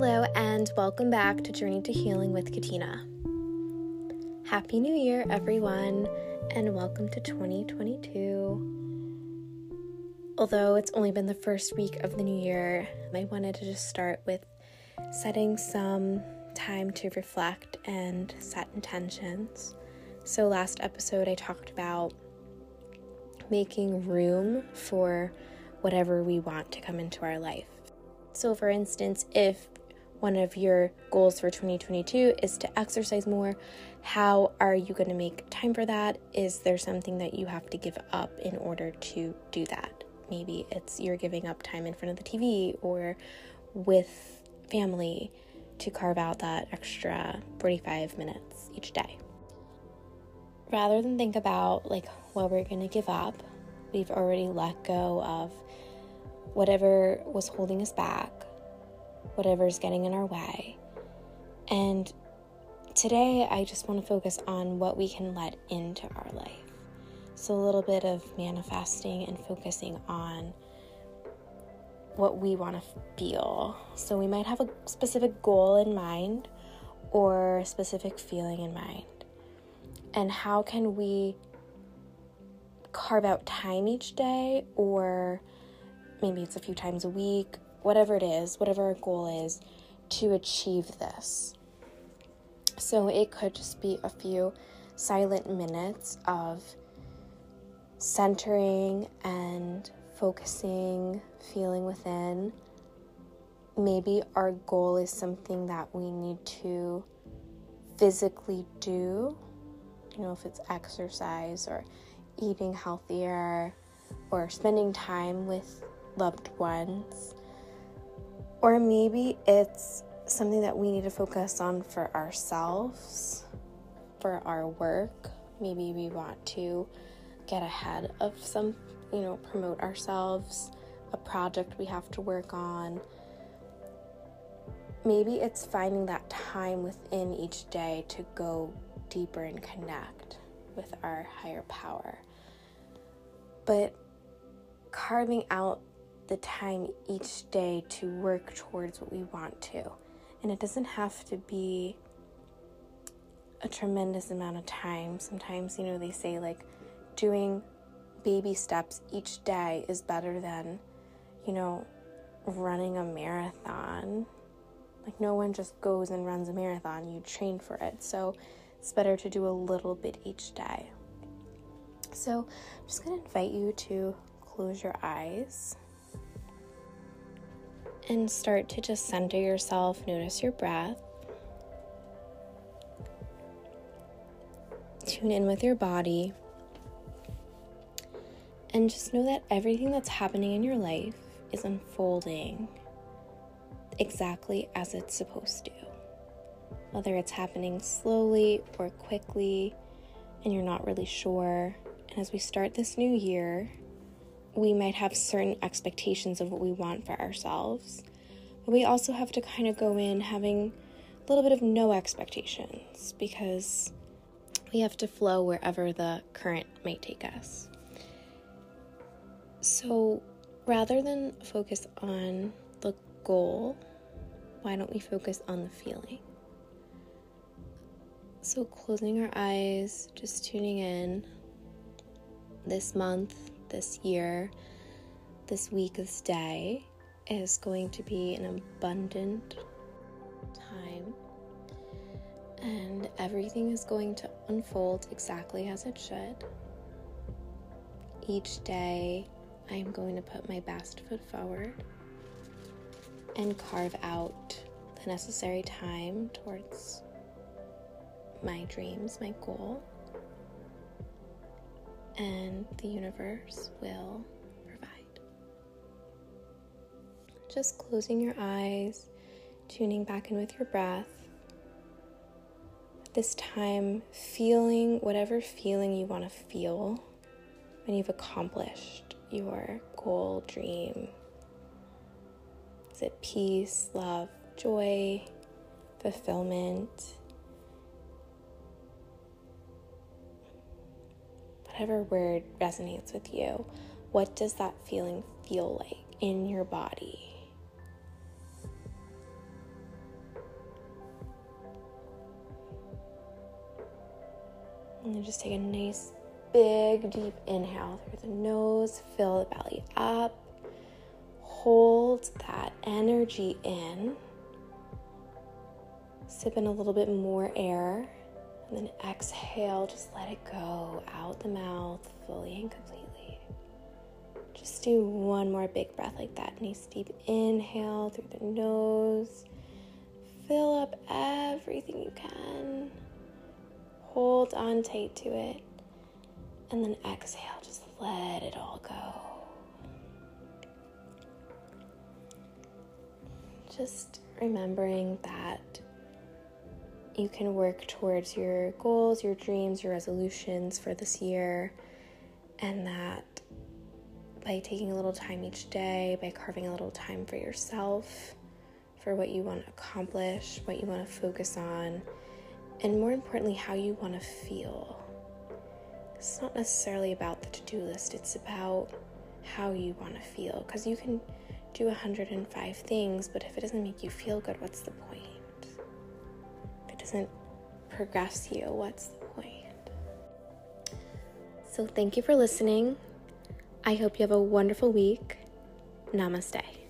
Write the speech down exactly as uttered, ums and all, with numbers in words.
Hello and welcome back to Journey to Healing with Katina. Happy New Year, everyone, and welcome to twenty twenty-two. Although it's only been the first week of the new year, I wanted to just start with setting some time to reflect and set intentions. So last episode I talked about making room for whatever we want to come into our life. So for instance, if one of your goals for twenty twenty-two is to exercise more, how are you going to make time for that? Is there something that you have to give up in order to do that? Maybe it's you're giving up time in front of the T V or with family to carve out that extra forty-five minutes each day. Rather than think about like what we're going to give up, we've already let go of whatever was holding us back, whatever's getting in our way. And today I just want to focus on what we can let into our life. So a little bit of manifesting and focusing on what we want to feel. So we might have a specific goal in mind or a specific feeling in mind. And how can we carve out time each day, or maybe it's a few times a week, whatever it is, whatever our goal is, to achieve this. So it could just be a few silent minutes of centering and focusing, feeling within. Maybe our goal is something that we need to physically do, you know, if it's exercise or eating healthier or spending time with loved ones. Or maybe it's something that we need to focus on for ourselves, for our work. Maybe we want to get ahead of some, you know, promote ourselves, a project we have to work on. Maybe it's finding that time within each day to go deeper and connect with our higher power. But carving out the time each day to work towards what we want to. And it doesn't have to be a tremendous amount of time. Sometimes, you know, they say like doing baby steps each day is better than, you know, running a marathon. Like no one just goes and runs a marathon, you train for it. So it's better to do a little bit each day. So I'm just going to invite you to close your eyes and start to just center yourself. Notice your breath. Tune in with your body. And just know that everything that's happening in your life is unfolding exactly as it's supposed to. Whether it's happening slowly or quickly, and you're not really sure. And as we start this new year, we might have certain expectations of what we want for ourselves, but we also have to kind of go in having a little bit of no expectations, because we have to flow wherever the current might take us. So rather than focus on the goal, why don't we focus on the feeling? So closing our eyes, just tuning in this month, this year, this week, this day is going to be an abundant time, and everything is going to unfold exactly as it should. Each day, I'm going to put my best foot forward and carve out the necessary time towards my dreams, my goal. And the universe will provide. Just closing your eyes, tuning back in with your breath. This time, feeling whatever feeling you want to feel when you've accomplished your goal, dream. Is it peace, love, joy, fulfillment? Whatever word resonates with you, what does that feeling feel like in your body? then just take a nice big deep inhale through the nose, fill the belly up, hold that energy in, sip in a little bit more air, and then exhale, just let it go out the mouth fully and completely. Just do one more big breath like that. Nice deep inhale through the nose, fill up everything you can, hold on tight to it, and then exhale, just let it all go. Just remembering that you can work towards your goals, your dreams, your resolutions for this year, and that by taking a little time each day, by carving a little time for yourself, for what you want to accomplish, what you want to focus on, and more importantly, how you want to feel. It's not necessarily about the to-do list, it's about how you want to feel, because you can do one hundred five things, but if it doesn't make you feel good, what's the point? If it doesn't progress you, what's the point? So thank you for listening. I hope you have a wonderful week. Namaste.